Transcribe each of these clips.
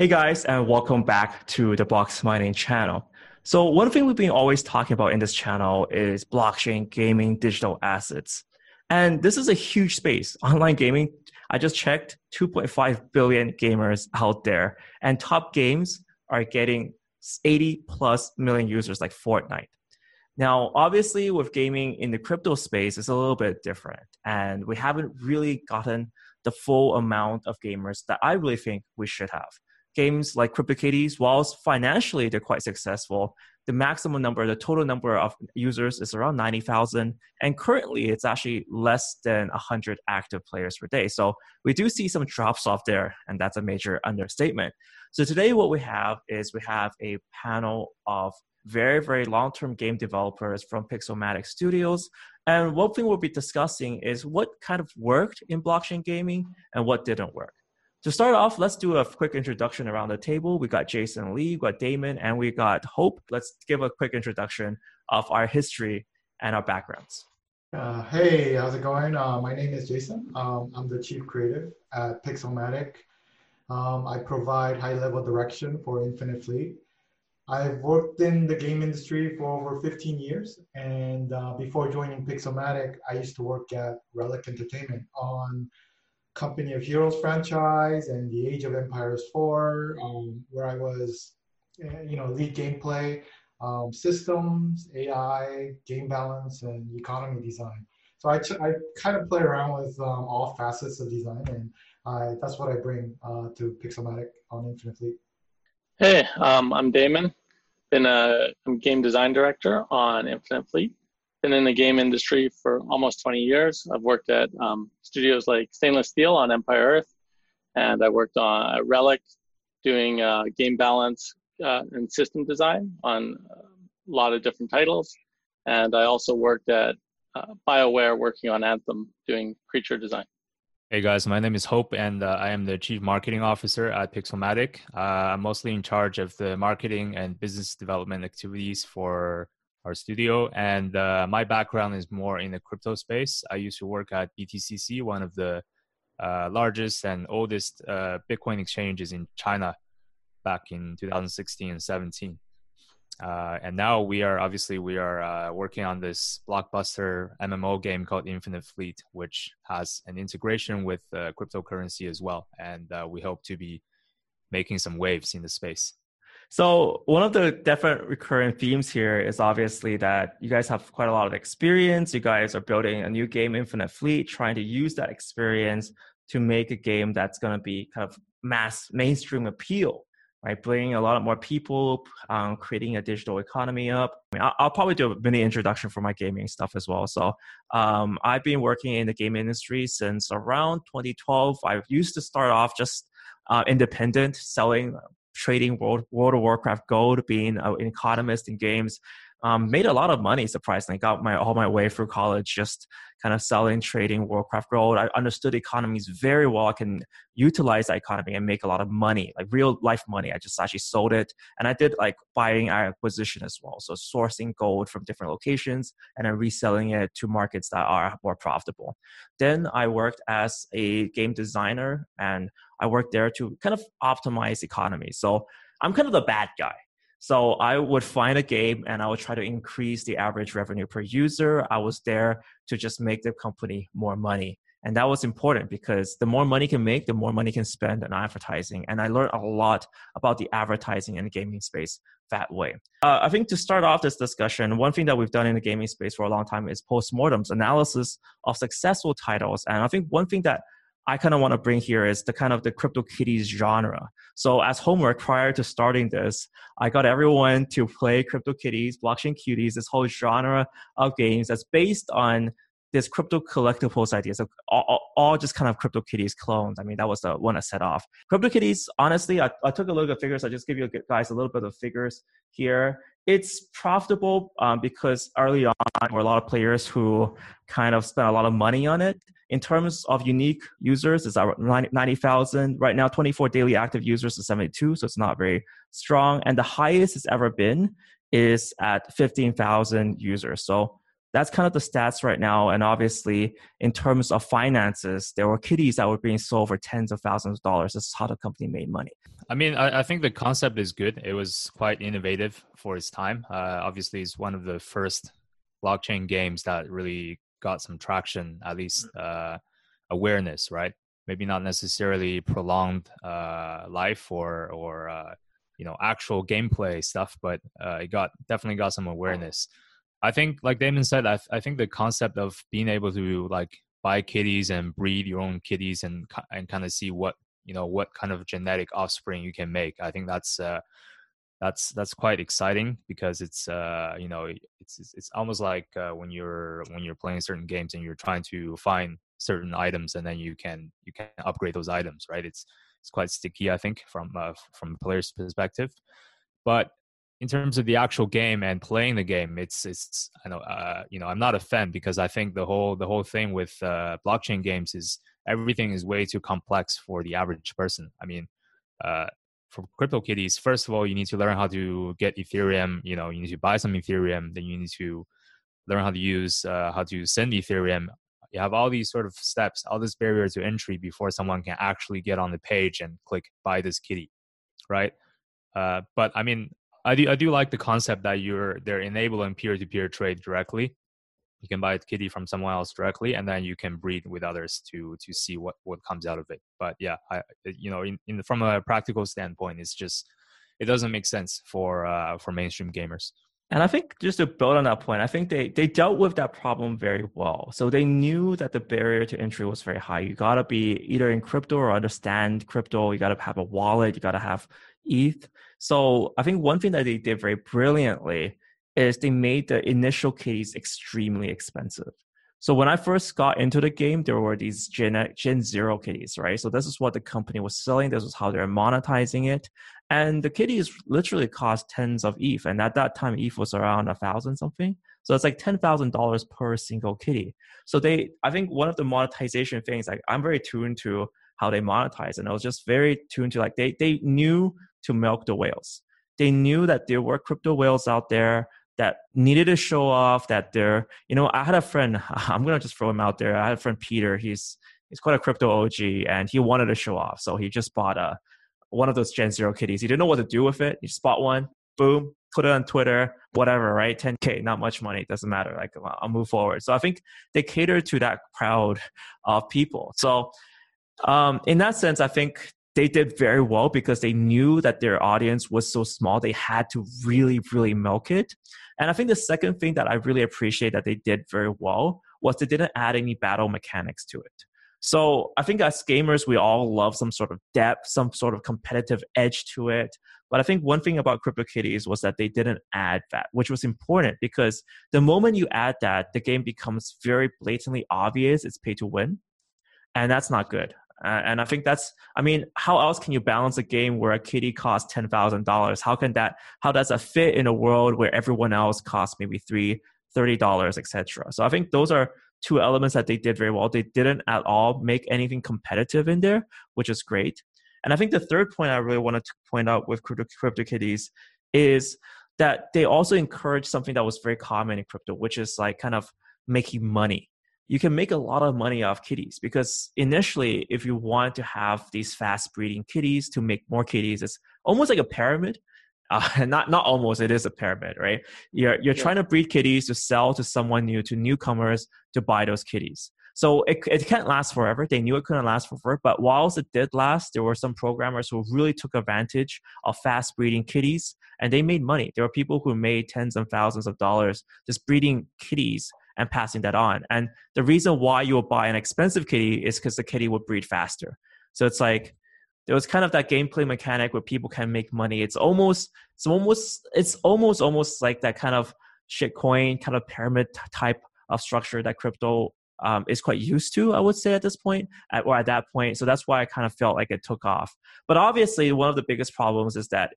Hey guys, and welcome back to the Box Mining channel. So one thing we've been always talking about in this channel is blockchain, gaming, digital assets. And this is a huge space. Online gaming, I just checked, 2.5 billion gamers out there. And top games are getting 80+ million users like Fortnite. Now, obviously with gaming in the crypto space, it's a little bit different. And we haven't really gotten the full amount of gamers that I really think we should have. Games like CryptoKitties, whilst financially they're quite successful, the maximum number, the total number of users is around 90,000. And currently it's actually less than 100 active players per day. So we do see some drops off there, and that's a major understatement. So today what we have is we have a panel of very, very long-term game developers from Pixelmatic Studios. And one thing we'll be discussing is what kind of worked in blockchain gaming and what didn't work. To start off, let's do a quick introduction around the table. We got Jason Lee, we got Damon, and we got Hope. Let's give a quick introduction of our history and our backgrounds. Hey, how's it going? My name is Jason. I'm the Chief Creative at Pixelmatic. I provide high-level direction for Infinite Fleet. I've worked in the game industry for over 15 years, and before joining Pixelmatic, I used to work at Relic Entertainment on Company of Heroes franchise and the Age of Empires IV, where I was, lead gameplay, systems, AI, game balance, and economy design. So I kind of play around with all facets of design, and that's what I bring to Pixelmatic on Infinite Fleet. Hey, I'm Damon. I'm game design director on Infinite Fleet. Been in the game industry for almost 20 years. I've worked at studios like Stainless Steel on Empire Earth, and I worked on Relic doing game balance and system design on a lot of different titles. And I also worked at BioWare working on Anthem doing creature design. Hey guys, my name is Hope, and I am the Chief Marketing Officer at Pixelmatic. I'm mostly in charge of the marketing and business development activities for our studio, and my background is more in the crypto space. I used to work at BTCC, one of the largest and oldest Bitcoin exchanges in China back in 2016 and 17. And now we are working on this blockbuster MMO game called Infinite Fleet, which has an integration with cryptocurrency as well. And we hope to be making some waves in the space. So one of the different recurring themes here is obviously that you guys have quite a lot of experience. You guys are building a new game, Infinite Fleet, trying to use that experience to make a game that's going to be kind of mass mainstream appeal, right? Bringing a lot more people, creating a digital economy up. I mean, I'll probably do a mini introduction for my gaming stuff as well. So I've been working in the game industry since around 2012. I used to start off just independent, selling, trading World of Warcraft gold, being an economist in games, made a lot of money, surprisingly. Got all my way through college, just kind of selling, trading Warcraft gold. I understood economies very well. I can utilize that economy and make a lot of money, like real life money. I just actually sold it. And I did like buying acquisition as well. So sourcing gold from different locations and then reselling it to markets that are more profitable. Then I worked as a game designer, and I worked there to kind of optimize economy. So I'm kind of the bad guy. So I would find a game and I would try to increase the average revenue per user. I was there to just make the company more money. And that was important because the more money you can make, the more money you can spend on advertising. And I learned a lot about the advertising and the gaming space that way. I think to start off this discussion, one thing that we've done in the gaming space for a long time is postmortems, analysis of successful titles. And I think one thing that I kind of want to bring here is the kind of the CryptoKitties genre. So as homework prior to starting this, I got everyone to play CryptoKitties, Blockchain Cuties, this whole genre of games that's based on this crypto collectibles idea. So all just kind of CryptoKitties clones. I mean, that was the one I set off. CryptoKitties, honestly, I took a look at figures. I just give you guys a little bit of figures here. It's profitable because early on there were a lot of players who kind of spent a lot of money on it. In terms of unique users, it's 90,000. Right now, 24 daily active users is 72, so it's not very strong. And the highest it's ever been is at 15,000 users. So that's kind of the stats right now. And obviously, in terms of finances, there were kitties that were being sold for tens of thousands of dollars. That's how the company made money. I mean, I think the concept is good. It was quite innovative for its time. Obviously, it's one of the first blockchain games that really got some traction, at least awareness, right? Maybe not necessarily prolonged life or you know, actual gameplay stuff, but it definitely got some awareness. I think, like Damon said, I think the concept of being able to like buy kitties and breed your own kitties and kind of see what, you know, what kind of genetic offspring you can make. I think that's quite exciting, because it's you know, it's almost like when you're playing certain games and you're trying to find certain items, and then you can upgrade those items, right? It's quite sticky, I think, from a player's perspective. But in terms of the actual game and playing the game, it's I know you know, I'm not a fan, because I think the whole thing with blockchain games is everything is way too complex for the average person. I mean, for CryptoKitties, first of all, you need to learn how to get Ethereum. You know, you need to buy some Ethereum. Then you need to learn how to use, how to send Ethereum. You have all these sort of steps, all this barrier to entry before someone can actually get on the page and click buy this kitty, right? But I mean, I do like the concept that they're enabling peer-to-peer trade directly. You can buy a kitty from someone else directly, and then you can breed with others to see what comes out of it. But yeah, in from a practical standpoint, it's just, it doesn't make sense for mainstream gamers. And I think, just to build on that point, I think they dealt with that problem very well. So they knew that the barrier to entry was very high. You got to be either in crypto or understand crypto. You got to have a wallet. You got to have ETH. So I think one thing that they did very brilliantly is they made the initial kitties extremely expensive. So when I first got into the game, there were these Gen 0 kitties, right? So this is what the company was selling. This was how they're monetizing it. And the kitties literally cost tens of ETH. And at that time, ETH was around 1,000 something. So it's like $10,000 per single kitty. So I think one of the monetization things, like, I'm very tuned to how they monetize. And I was just very tuned to, like, they knew to milk the whales. They knew that there were crypto whales out there that needed to show off that they're, you know, I had a friend, I'm going to just throw him out there. I had a friend, Peter, he's quite a crypto OG, and he wanted to show off. So he just bought one of those Gen 0 kitties. He didn't know what to do with it. He just bought one, boom, put it on Twitter, whatever, right? 10K, not much money. It doesn't matter. Like, I'll move forward. So I think they cater to that crowd of people. So in that sense, I think they did very well, because they knew that their audience was so small. They had to really, really milk it. And I think the second thing that I really appreciate that they did very well was they didn't add any battle mechanics to it. So I think as gamers, we all love some sort of depth, some sort of competitive edge to it. But I think one thing about CryptoKitties was that they didn't add that, which was important, because the moment you add that, the game becomes very blatantly obvious. It's pay to win. And that's not good. And I think how else can you balance a game where a kitty costs $10,000? How does that fit in a world where everyone else costs maybe $30, et cetera? So I think those are two elements that they did very well. They didn't at all make anything competitive in there, which is great. And I think the third point I really wanted to point out with CryptoKitties is that they also encouraged something that was very common in crypto, which is like kind of making money. You can make a lot of money off kitties, because initially, if you want to have these fast breeding kitties to make more kitties, it's almost like a pyramid. Not almost, it is a pyramid, right? You're trying to breed kitties to sell to someone new, to newcomers, to buy those kitties. So it can't last forever. They knew it couldn't last forever, but whilst it did last, there were some programmers who really took advantage of fast breeding kitties, and they made money. There were people who made tens of thousands of dollars just breeding kitties and passing that on. And the reason why you will buy an expensive kitty is because the kitty would breed faster. So it's like, there was kind of that gameplay mechanic where people can make money. It's almost like that kind of shitcoin, kind of pyramid type of structure that crypto is quite used to, I would say, at this point, or at that point. So that's why I kind of felt like it took off. But obviously, one of the biggest problems is that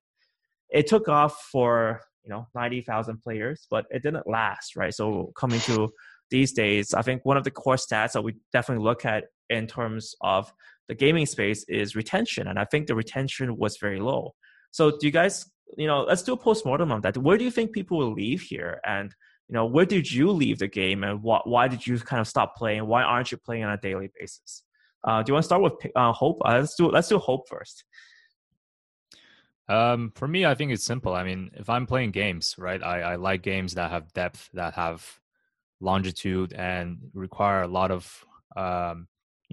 it took off for, you know, 90,000 players, but it didn't last, right? So coming to these days, I think one of the core stats that we definitely look at in terms of the gaming space is retention. And I think the retention was very low. So do you guys, you know, let's do a postmortem on that. Where do you think people will leave here? And you know, where did you leave the game, and why did you kind of stop playing? Why aren't you playing on a daily basis? Do you want to start with Hope? Let's do Hope first. For me, I think it's simple. I mean, if I'm playing games, right, I like games that have depth, that have longitude, and require a lot of, you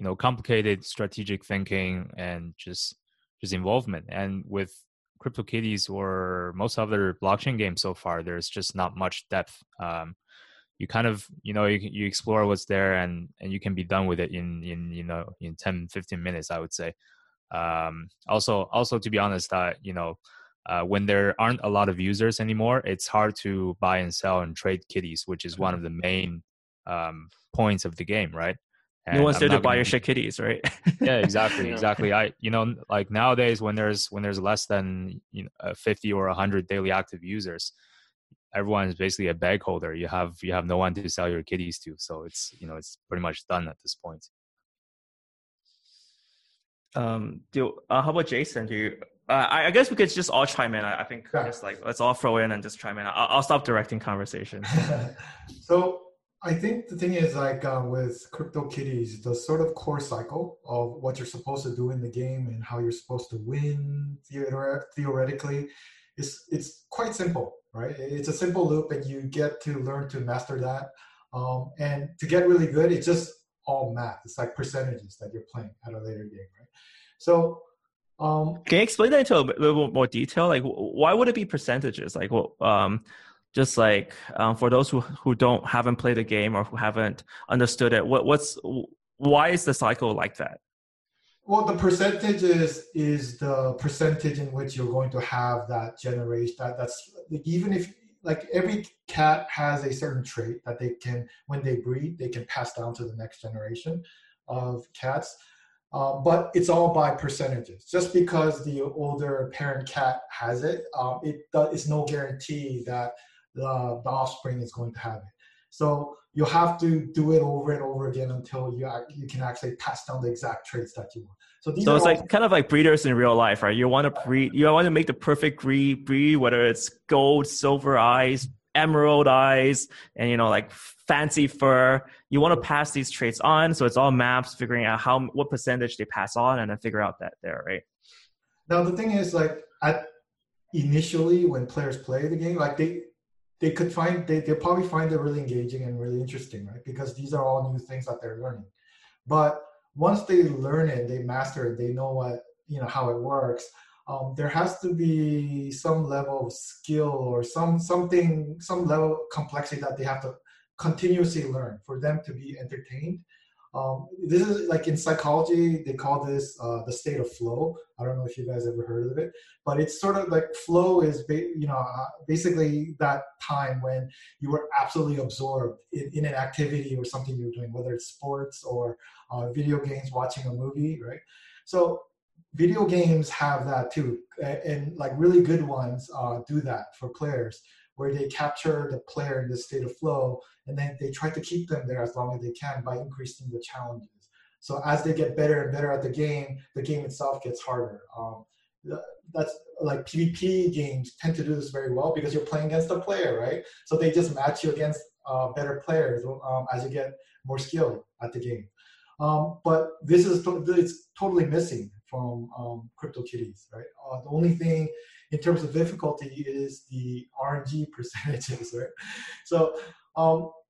know, complicated strategic thinking and just involvement. And with CryptoKitties or most other blockchain games so far, there's just not much depth. You kind of, you know, you explore what's there, and you can be done with it in 10, 15 minutes, I would say. Also, to be honest, that, you know, when there aren't a lot of users anymore, it's hard to buy and sell and trade kitties, which is one of the main points of the game, right? And no one's there to buy your shit kitties, right? Yeah, exactly, yeah. Exactly. You know, like nowadays when there's less than 50 or 100 daily active users, everyone is basically a bag holder. You have no one to sell your kitties to, so it's pretty much done at this point. How about Jason? I guess we could just all chime in. I think just like let's all throw in and just chime in. I'll stop directing conversation. So I think the thing is like with CryptoKitties, the sort of core cycle of what you're supposed to do in the game and how you're supposed to win theoretically, it's quite simple, right? It's a simple loop, and you get to learn to master that. And to get really good, it's just all math. It's like percentages that you're playing at a later game, right? So can you explain that into a little more detail? Like, why would it be percentages? Like, for those who haven't played the game or who haven't understood it, why is the cycle like that? Well, the percentage is the percentage in which you're going to have that generation. That's like, even if like every cat has a certain trait that they can, when they breed, they can pass down to the next generation of cats. But it's all by percentages. Just because the older parent cat has it, it's no guarantee that the offspring is going to have it. So you'll have to do it over and over again until you can actually pass down the exact traits that you want. So it's like kind of like breeders in real life, right? You want to breed, you want to make the perfect breed, whether it's gold, silver eyes, emerald eyes, and like fancy fur. You want to pass these traits on, so it's all maps figuring out what percentage they pass on, and then figure out that there, right? Now the thing is, like initially when players play the game, like they could find, they'll probably find it really engaging and really interesting, right? Because these are all new things that they're learning. But once they learn it, they master it, they know what, how it works, there has to be some level of skill or some level of complexity that they have to continuously learn for them to be entertained. This is like in psychology, they call this the state of flow. I don't know if you guys ever heard of it, but it's sort of like flow is basically that time when you were absolutely absorbed in an activity or something you're doing, whether it's sports or video games, watching a movie, right? So video games have that too, and like really good ones do that for players, where they capture the player in the state of flow, and then they try to keep them there as long as they can by increasing the challenges. So as they get better and better at the game itself gets harder. That's like PvP games tend to do this very well because you're playing against a player, right? So they just match you against better players as you get more skilled at the game. But this is it's totally missing from CryptoKitties, right? The only thing in terms of difficulty is the RNG percentages, right? So,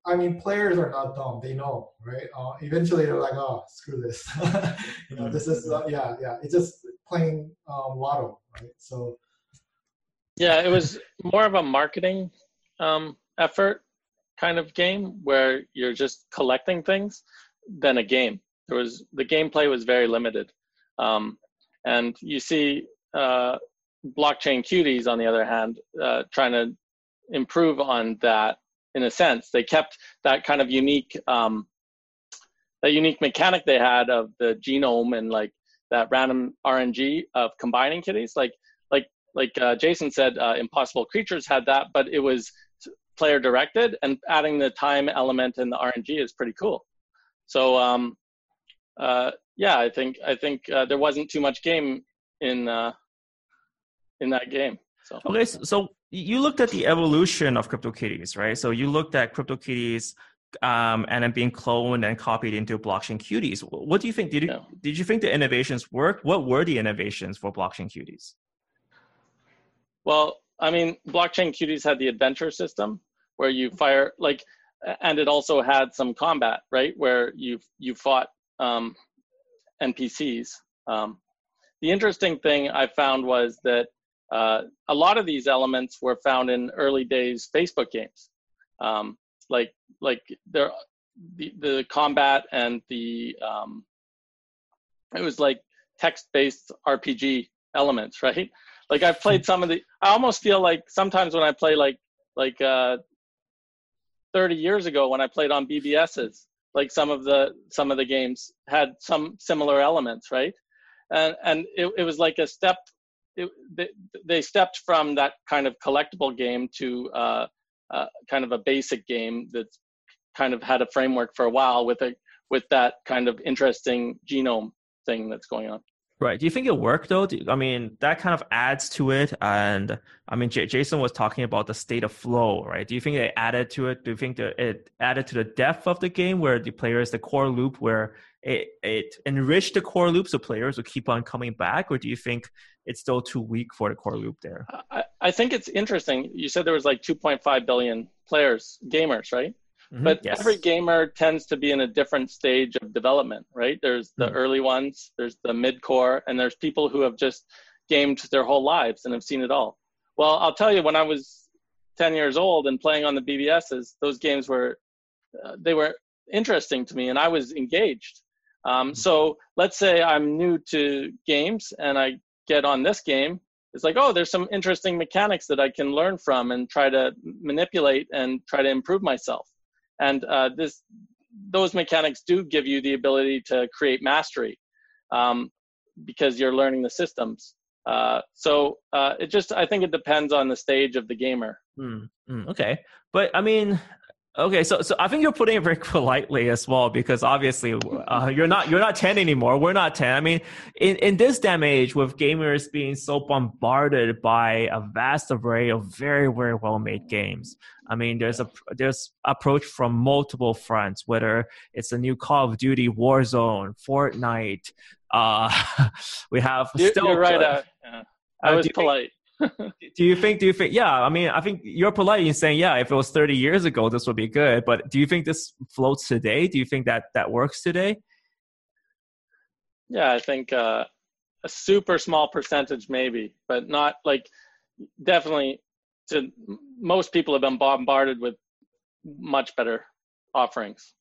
I mean, players are not dumb. They know, right? Eventually, they're like, oh, screw this. This is, it's just playing Lotto, right? So. Yeah, it was more of a marketing effort kind of game where you're just collecting things than a game. The gameplay was very limited. And you see Blockchain Cuties, on the other hand, trying to improve on that. In a sense, they kept that kind of unique, that unique mechanic they had of the genome and like that random RNG of combining kitties. Like Jason said, Impossible Creatures had that, but it was player directed, and adding the time element and the RNG is pretty cool. So I think there wasn't too much game in that game. So. Okay, so you looked at the evolution of CryptoKitties, right? So you looked at CryptoKitties and then being cloned and copied into Blockchain Cuties. What do you think? Did you think the innovations worked? What were the innovations for Blockchain Cuties? Well, I mean, Blockchain Cuties had the adventure system where you fire, like, and it also had some combat, right? Where you fought NPCs. The interesting thing I found was that a lot of these elements were found in early days Facebook games, like the combat and the it was like text-based RPG elements, right? Like I've played some of the. I almost feel like sometimes when I play like 30 years ago when I played on BBSs, like some of the games had some similar elements, right? And it was like a step. They stepped from that kind of collectible game to kind of a basic game that's kind of had a framework for a while with that kind of interesting genome thing that's going on. Right. Do you think it worked though? I mean, that kind of adds to it. And I mean, Jason was talking about the state of flow, right? Do you think they added to it? Do you think that it added to the depth of the game where the players, the core loop, where it enriched the core loop so players will keep on coming back? Or do you think it's still too weak for the core loop there? I think it's interesting. You said there was like 2.5 billion players, gamers, right? Mm-hmm. But yes. Every gamer tends to be in a different stage of development, right? There's the early ones, there's the mid-core, and there's people who have just gamed their whole lives and have seen it all. Well, I'll tell you, when I was 10 years old and playing on the BBSs, those games were, they were interesting to me and I was engaged. So let's say I'm new to games and I get on this game. It's like, oh, there's some interesting mechanics that I can learn from and try to manipulate and try to improve myself. And those mechanics do give you the ability to create mastery because you're learning the systems. So it just, I think it depends on the stage of the gamer. Okay. But I mean, okay. So I think you're putting it very politely as well, because obviously you're not 10 anymore. We're not 10. I mean, in this damn age with gamers being so bombarded by a vast array of very, very well-made games. I mean, there's approach from multiple fronts, whether it's a new Call of Duty, Warzone, Fortnite. We have. You're right. I was polite. Do you think? Yeah, I mean, I think you're polite in saying, yeah, if it was 30 years ago, this would be good. But do you think this floats today? Do you think that works today? Yeah, I think a super small percentage, maybe, but not like definitely. Most people have been bombarded with much better offerings.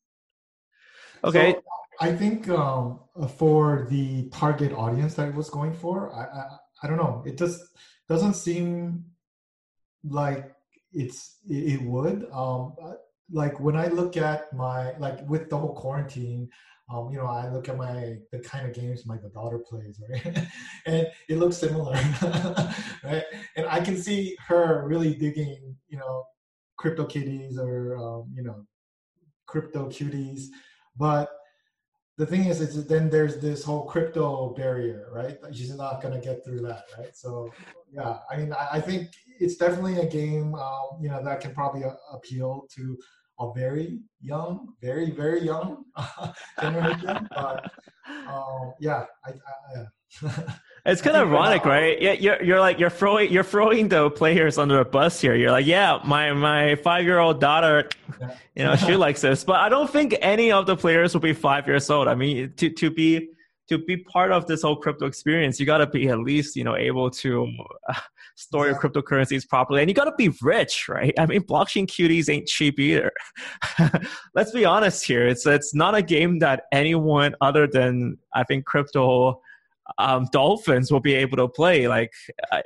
Okay. So I think for the target audience that it was going for, I don't know. It just doesn't seem like it would. Like when I look at with the whole quarantine, you know, I look at the kind of games my daughter plays, right? And it looks similar, right? And I can see her really digging, you know, CryptoKitties or, you know, CryptoKitties. But the thing is then there's this whole crypto barrier, right? She's not going to get through that, right? So, yeah, I mean, I think it's definitely a game, you know, that can probably appeal to a very, very young generation, but yeah. It's kind of ironic, right? Yeah, you're like you're throwing the players under a bus here. You're like, yeah, my 5-year-old daughter, you know, she likes this, but I don't think any of the players will be 5 years old. I mean, to be part of this whole crypto experience, you got to be at least, you know, able to store your cryptocurrencies properly. And you got to be rich, right? I mean, Blockchain Cuties ain't cheap either. Let's be honest here. It's not a game that anyone other than, I think, crypto dolphins will be able to play. Like,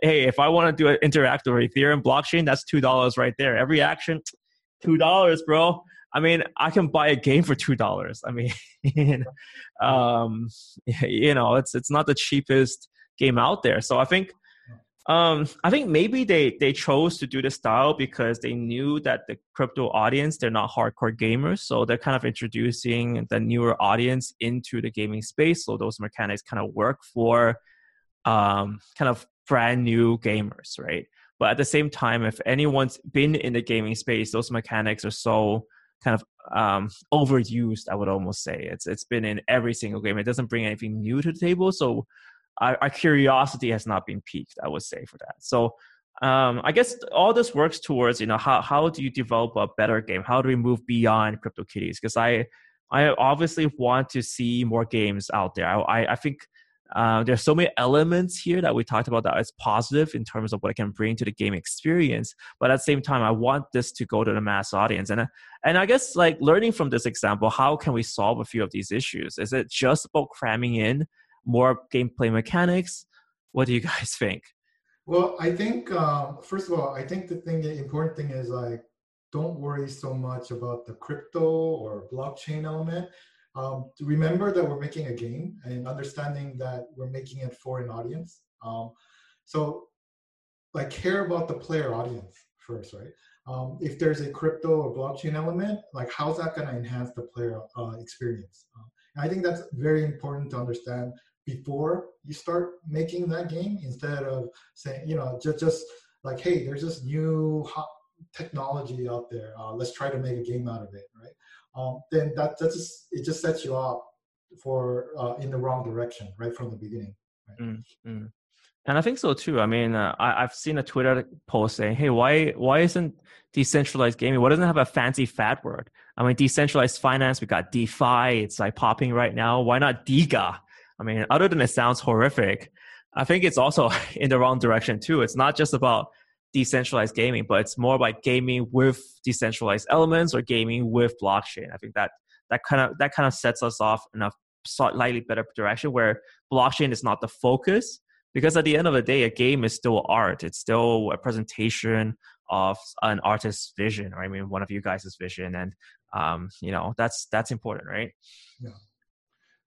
hey, if I want to do an interactive Ethereum blockchain, that's $2 right there. Every action, $2, bro. I mean, I can buy a game for $2. I mean, you know, it's not the cheapest game out there. So I think maybe they chose to do this style because they knew that the crypto audience, they're not hardcore gamers. So they're kind of introducing the newer audience into the gaming space. So those mechanics kind of work for kind of brand new gamers, right? But at the same time, if anyone's been in the gaming space, those mechanics are so kind of overused, I would almost say. It's been in every single game. It doesn't bring anything new to the table. So our curiosity has not been piqued, I would say, for that. So I guess all this works towards, you know, how do you develop a better game? How do we move beyond CryptoKitties? Because I obviously want to see more games out there. I think there's so many elements here that we talked about that is positive in terms of what it can bring to the game experience. But at the same time, I want this to go to the mass audience. And I guess, like, learning from this example, how can we solve a few of these issues? Is it just about cramming in more gameplay mechanics? What do you guys think? Well, I think, first of all, I think the important thing is, like, don't worry so much about the crypto or blockchain element. Remember that we're making a game and understanding that we're making it for an audience. So, like, care about the player audience first, right? If there's a crypto or blockchain element, like, how's that going to enhance the player experience? I think that's very important to understand before you start making that game, instead of saying, you know, just like, hey, there's this new hot technology out there. Let's try to make a game out of it, right? Then that just sets you up for in the wrong direction right from the beginning. Right? Mm-hmm. And I think so too. I mean, I've seen a Twitter post saying, "Hey, why isn't decentralized gaming? Why doesn't it have a fancy fat word? I mean, decentralized finance. We got DeFi. It's like popping right now. Why not DEGA? I mean, other than it sounds horrific, I think it's also in the wrong direction too. It's not just about decentralized gaming, but it's more like gaming with decentralized elements or gaming with blockchain. I think that kind of sets us off in a slightly better direction where blockchain is not the focus, because at the end of the day, a game is still art. It's still a presentation of an artist's vision, or I mean, one of you guys' vision, and you know, that's important, right? Yeah.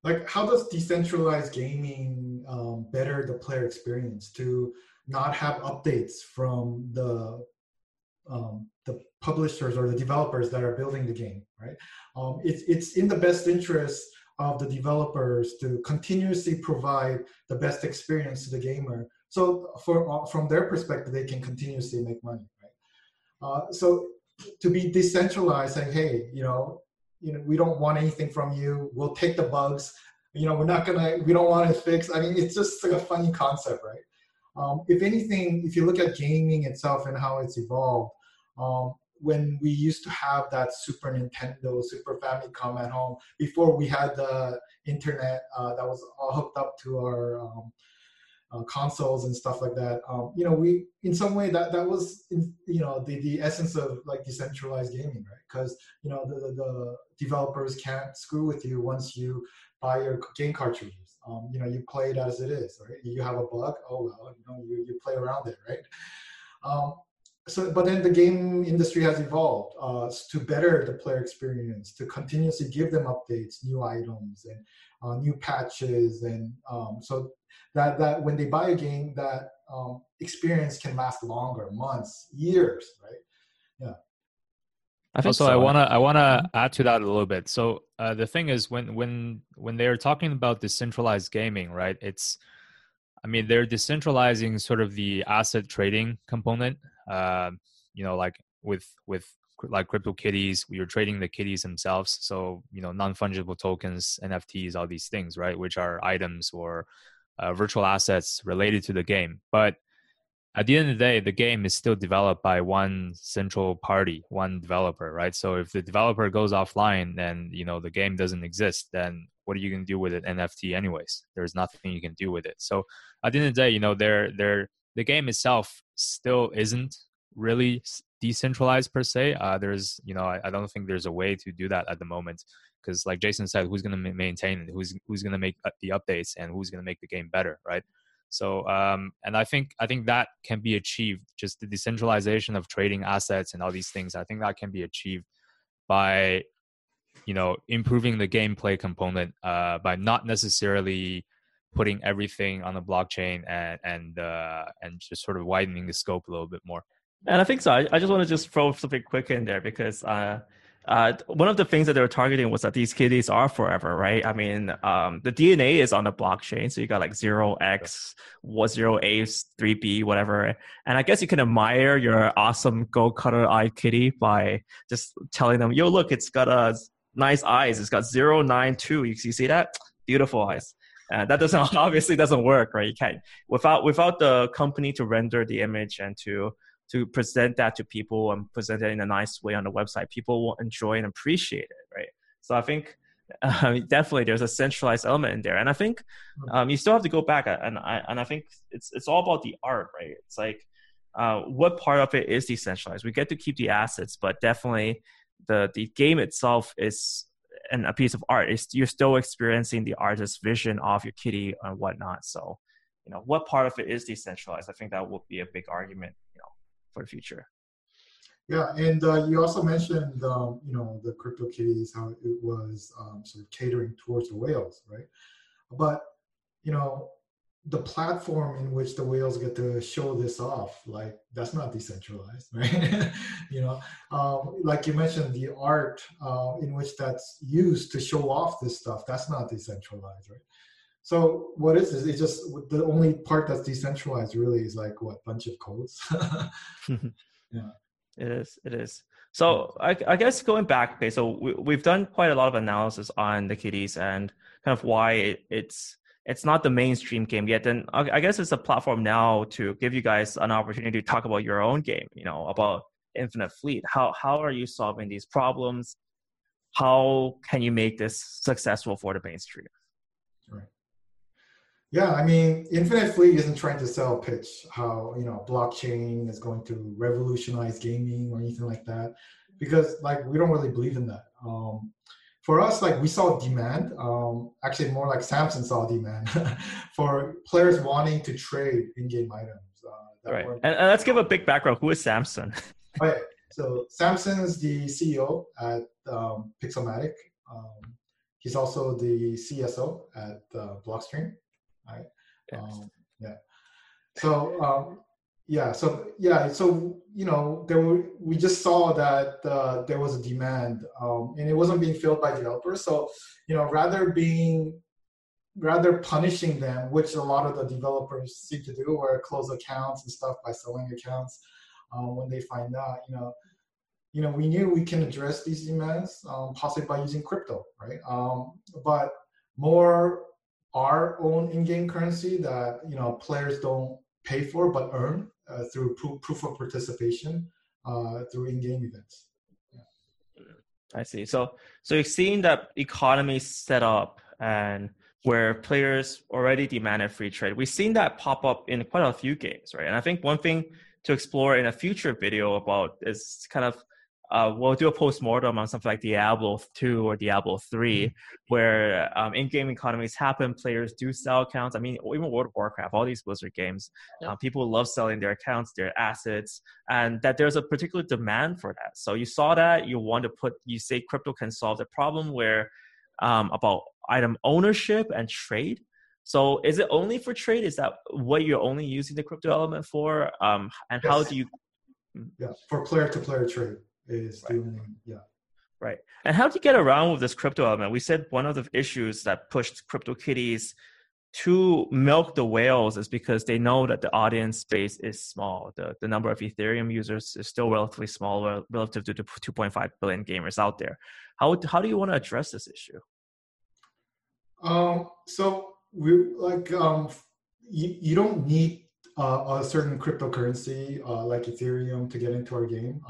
Like, how does decentralized gaming better the player experience to not have updates from the publishers or the developers that are building the game, right? It's in the best interest of the developers to continuously provide the best experience to the gamer. So from their perspective, they can continuously make money, right? So to be decentralized, saying, hey, you know, we don't want anything from you. We'll take the bugs. You know, we don't want to fix. I mean, it's just like a funny concept, right? If anything, if you look at gaming itself and how it's evolved, when we used to have that Super Nintendo, Super Famicom at home, before we had the internet that was all hooked up to our consoles and stuff like that, you know, we, in some way, that was, you know, the essence of, like, decentralized gaming, right? Because, you know, the developers can't screw with you once you buy your game cartridges. You know, you play it as it is, right? You have a bug, oh well, you know, you play around it, right? So, but then the game industry has evolved to better the player experience, to continuously give them updates, new items, and new patches, and so that when they buy a game, that experience can last longer, months, years, right? Yeah. I want to add to that a little bit. So the thing is, when they are talking about decentralized gaming, right? It's, I mean, they're decentralizing sort of the asset trading component. You know, like with like CryptoKitties, we are trading the kitties themselves. So, you know, non-fungible tokens, NFTs, all these things, right? Which are items or virtual assets related to the game, but at the end of the day, the game is still developed by one central party, one developer, right? So if the developer goes offline, then, you know, the game doesn't exist. Then what are you going to do with an NFT anyways? There's nothing you can do with it. So at the end of the day, you know, the game itself still isn't really decentralized per se. There's, you know, I don't think there's a way to do that at the moment. Because like Jason said, who's going to maintain it? Who's going to make the updates and who's going to make the game better, right? So, and I think that can be achieved, just the decentralization of trading assets and all these things. I think that can be achieved by, you know, improving the gameplay component, by not necessarily putting everything on the blockchain and just sort of widening the scope a little bit more. And I think so. I just want to throw something quick in there because, One of the things that they were targeting was that these kitties are forever, right? I mean, the DNA is on the blockchain. So you got like 0x, 0a, 3b, whatever. And I guess you can admire your awesome gold cutter-eyed kitty by just telling them, yo, look, it's got nice eyes. It's got 092. You see that? Beautiful eyes. That obviously doesn't work, right? You can't without the company to render the image and to present that to people and present it in a nice way on the website. People will enjoy and appreciate it, right? So I think definitely there's a centralized element in there, and I think you still have to go back and I think it's all about the art, right? It's like what part of it is decentralized? We get to keep the assets, but definitely the game itself is. And a piece of art is you're still experiencing the artist's vision of your kitty and whatnot. So, you know, what part of it is decentralized? I think that will be a big argument, you know, for the future. Yeah, and you also mentioned, you know, the CryptoKitties, how it was sort of catering towards the whales, right? But you know, the platform in which the whales get to show this off, like that's not decentralized, right? You know, like you mentioned, the art in which that's used to show off this stuff, that's not decentralized, right? So what is this? It's just the only part that's decentralized really is like what, bunch of codes? Yeah, it is. So I guess going back, okay, so we've done quite a lot of analysis on the kitties and kind of why it's not the mainstream game yet. And I guess it's a platform now to give you guys an opportunity to talk about your own game, you know, about Infinite Fleet. How are you solving these problems? How can you make this successful for the mainstream? Right. Yeah, I mean, Infinite Fleet isn't trying to sell pitch how, you know, blockchain is going to revolutionize gaming or anything like that, because like, we don't really believe in that. For us, like we saw demand, actually more like Samson saw demand for players wanting to trade in-game items. Right. And let's give a big background. Who is Samson? Right. So Samson is the CEO at Pixelmatic. He's also the CSO at Blockstream. Right. Yeah. So So you know, we just saw that there was a demand, and it wasn't being filled by developers. So, you know, rather punishing them, which a lot of the developers seem to do, or close accounts and stuff by selling accounts when they find out. You know, we knew we can address these demands possibly by using crypto, right? But more our own in-game currency that, you know, players don't pay for but earn. Through proof of participation, through in-game events. Yeah. I see. So you're seeing that economy set up and where players already demanded free trade. We've seen that pop up in quite a few games, right? And I think one thing to explore in a future video about is kind of we'll do a post-mortem on something like Diablo 2 or Diablo 3, where in-game economies happen, players do sell accounts. I mean, even World of Warcraft, all these Blizzard games, people love selling their accounts, their assets, and that there's a particular demand for that. So you saw that, you say crypto can solve the problem where about item ownership and trade. So is it only for trade? Is that what you're only using the crypto element for? And yes. How do you... Yeah, for player-to-player trade. Is right. Doing, yeah. Right. And how do you get around with this crypto element? We said one of the issues that pushed CryptoKitties to milk the whales is because they know that the audience base is small. The number of Ethereum users is still relatively small relative to the 2.5 billion gamers out there. How do you want to address this issue? So we like you don't need a certain cryptocurrency like Ethereum to get into our game.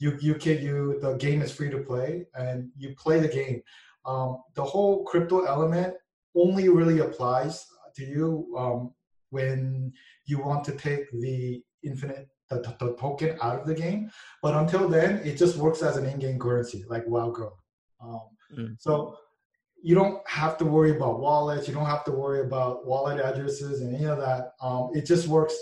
The game is free to play, and you play the game. The whole crypto element only really applies to you when you want to take the token out of the game. But until then, it just works as an in-game currency, like WoWGo. So you don't have to worry about wallets. You don't have to worry about wallet addresses and any of that. It just works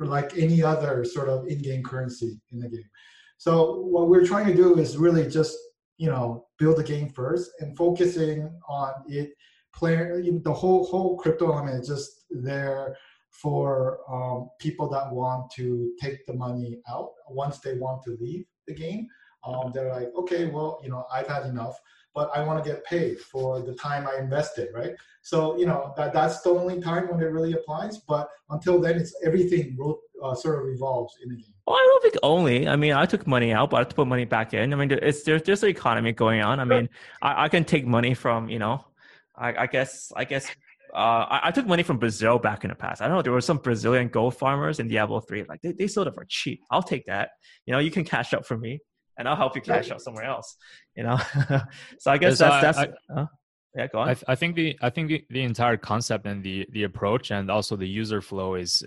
like any other sort of in-game currency in the game. So what we're trying to do is really just, you know, build the game first and focusing on it. The whole crypto element is just there for people that want to take the money out once they want to leave the game. They're like, okay, well, you know, I've had enough, but I want to get paid for the time I invested, right? So, you know, that's the only time when it really applies. But until then, it's everything sort of revolves in the game. Well, I don't think only. I mean, I took money out, but I have to put money back in. I mean, there's an economy going on. I mean, I can take money from, you know, I guess. I took money from Brazil back in the past. I don't know. There were some Brazilian gold farmers in Diablo 3. Like, they sold it for cheap. I'll take that. You know, you can cash out for me, and I'll help you cash out somewhere else. You know, so I guess go on. I think the entire concept and the approach and also the user flow is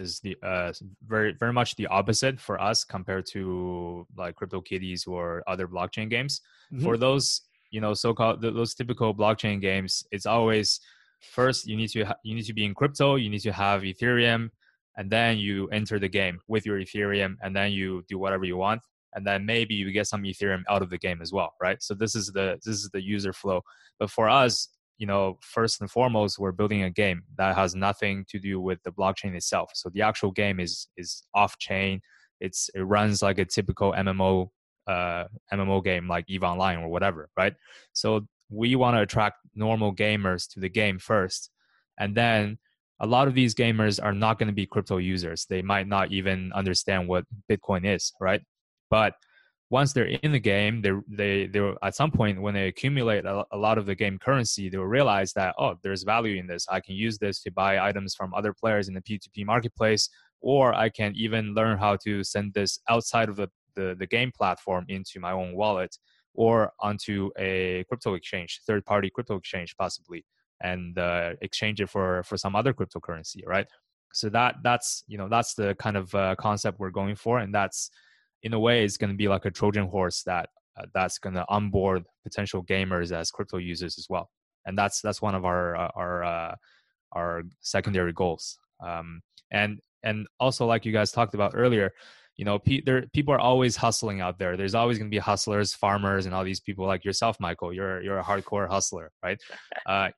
very very much the opposite for us compared to like CryptoKitties or other blockchain games. Mm-hmm. For those, you know, so-called those typical blockchain games, it's always first you need to be in crypto, you need to have Ethereum, and then you enter the game with your Ethereum, and then you do whatever you want, and then maybe you get some Ethereum out of the game as well, right? So this is the user flow. But for us, you know, first and foremost, we're building a game that has nothing to do with the blockchain itself. So the actual game is off chain. It runs like a typical MMO game like EVE Online or whatever, right? So we want to attract normal gamers to the game first. And then a lot of these gamers are not going to be crypto users. They might not even understand what Bitcoin is, right? But once they're in the game, they at some point when they accumulate a lot of the game currency, they will realize that, oh, there's value in this. I can use this to buy items from other players in the P2P marketplace, or I can even learn how to send this outside of the game platform into my own wallet, or onto a crypto exchange, third-party crypto exchange possibly, and exchange it for some other cryptocurrency, right? So that's the kind of concept we're going for, and that's, in a way, it's going to be like a Trojan horse that's going to onboard potential gamers as crypto users as well, and that's one of our secondary goals. And also, like you guys talked about earlier, you know, people are always hustling out there. There's always going to be hustlers, farmers, and all these people like yourself, Michael. You're a hardcore hustler, right?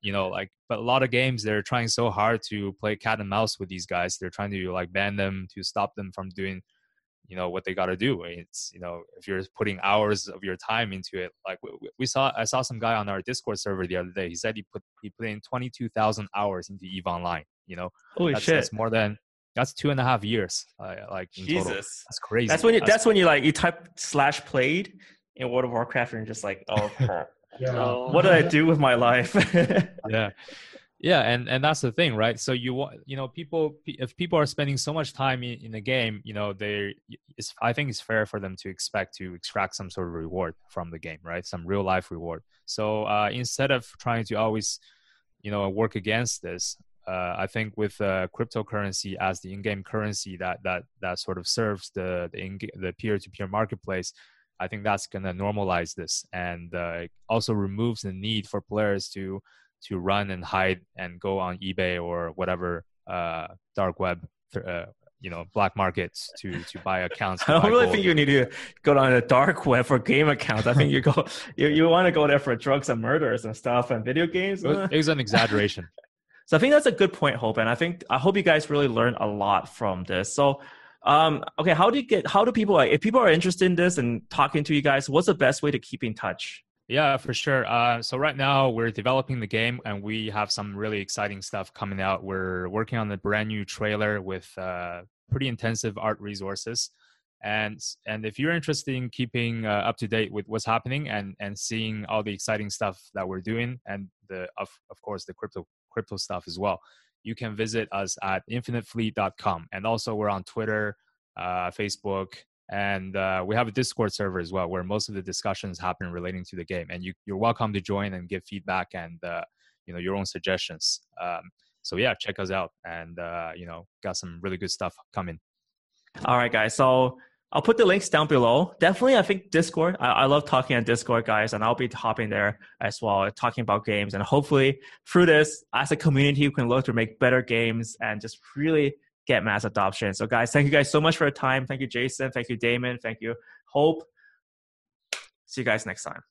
You know, like, but a lot of games, they're trying so hard to play cat and mouse with these guys. They're trying to like ban them, to stop them from doing, you know, what they got to do. It's, you know, if you're putting hours of your time into it, like I saw some guy on our Discord server the other day. He said he put in 22,000 hours into EVE Online. You know, Holy shit, that's more than. That's 2.5 years, like in Jesus, total. That's crazy. That's when you like you type /played in World of Warcraft and you're just like, oh crap, what did I do with my life? yeah, and that's the thing, right? So people are spending so much time in the game, you know, I think it's fair for them to expect to extract some sort of reward from the game, right? Some real life reward. So instead of trying to always, you know, work against this. I think with cryptocurrency as the in-game currency that sort of serves the peer-to-peer marketplace, I think that's going to normalize this, and it also removes the need for players to run and hide and go on eBay or whatever dark web, you know, black markets to buy accounts. I don't really think you need to go down the dark web for game accounts. I think you want to go there for drugs and murders and stuff and video games. It's an exaggeration. So I think that's a good point, Hope, and I hope you guys really learned a lot from this. So, okay, how do people like, if people are interested in this and talking to you guys, what's the best way to keep in touch? Yeah, for sure. So right now we're developing the game, and we have some really exciting stuff coming out. We're working on the brand new trailer with pretty intensive art resources, and if you're interested in keeping up to date with what's happening and seeing all the exciting stuff that we're doing, and of course the crypto stuff as well, you can visit us at infinitefleet.com, and also we're on Twitter, Facebook, and we have a Discord server as well, where most of the discussions happen relating to the game, and you're welcome to join and give feedback and you know, your own suggestions. So yeah, check us out, and you know, got some really good stuff coming. All right, guys, so I'll put the links down below. Definitely, I think Discord. I love talking on Discord, guys, and I'll be hopping there as well, talking about games. And hopefully, through this, as a community, we can look to make better games and just really get mass adoption. So, guys, thank you guys so much for your time. Thank you, Jason. Thank you, Damon. Thank you, Hope. See you guys next time.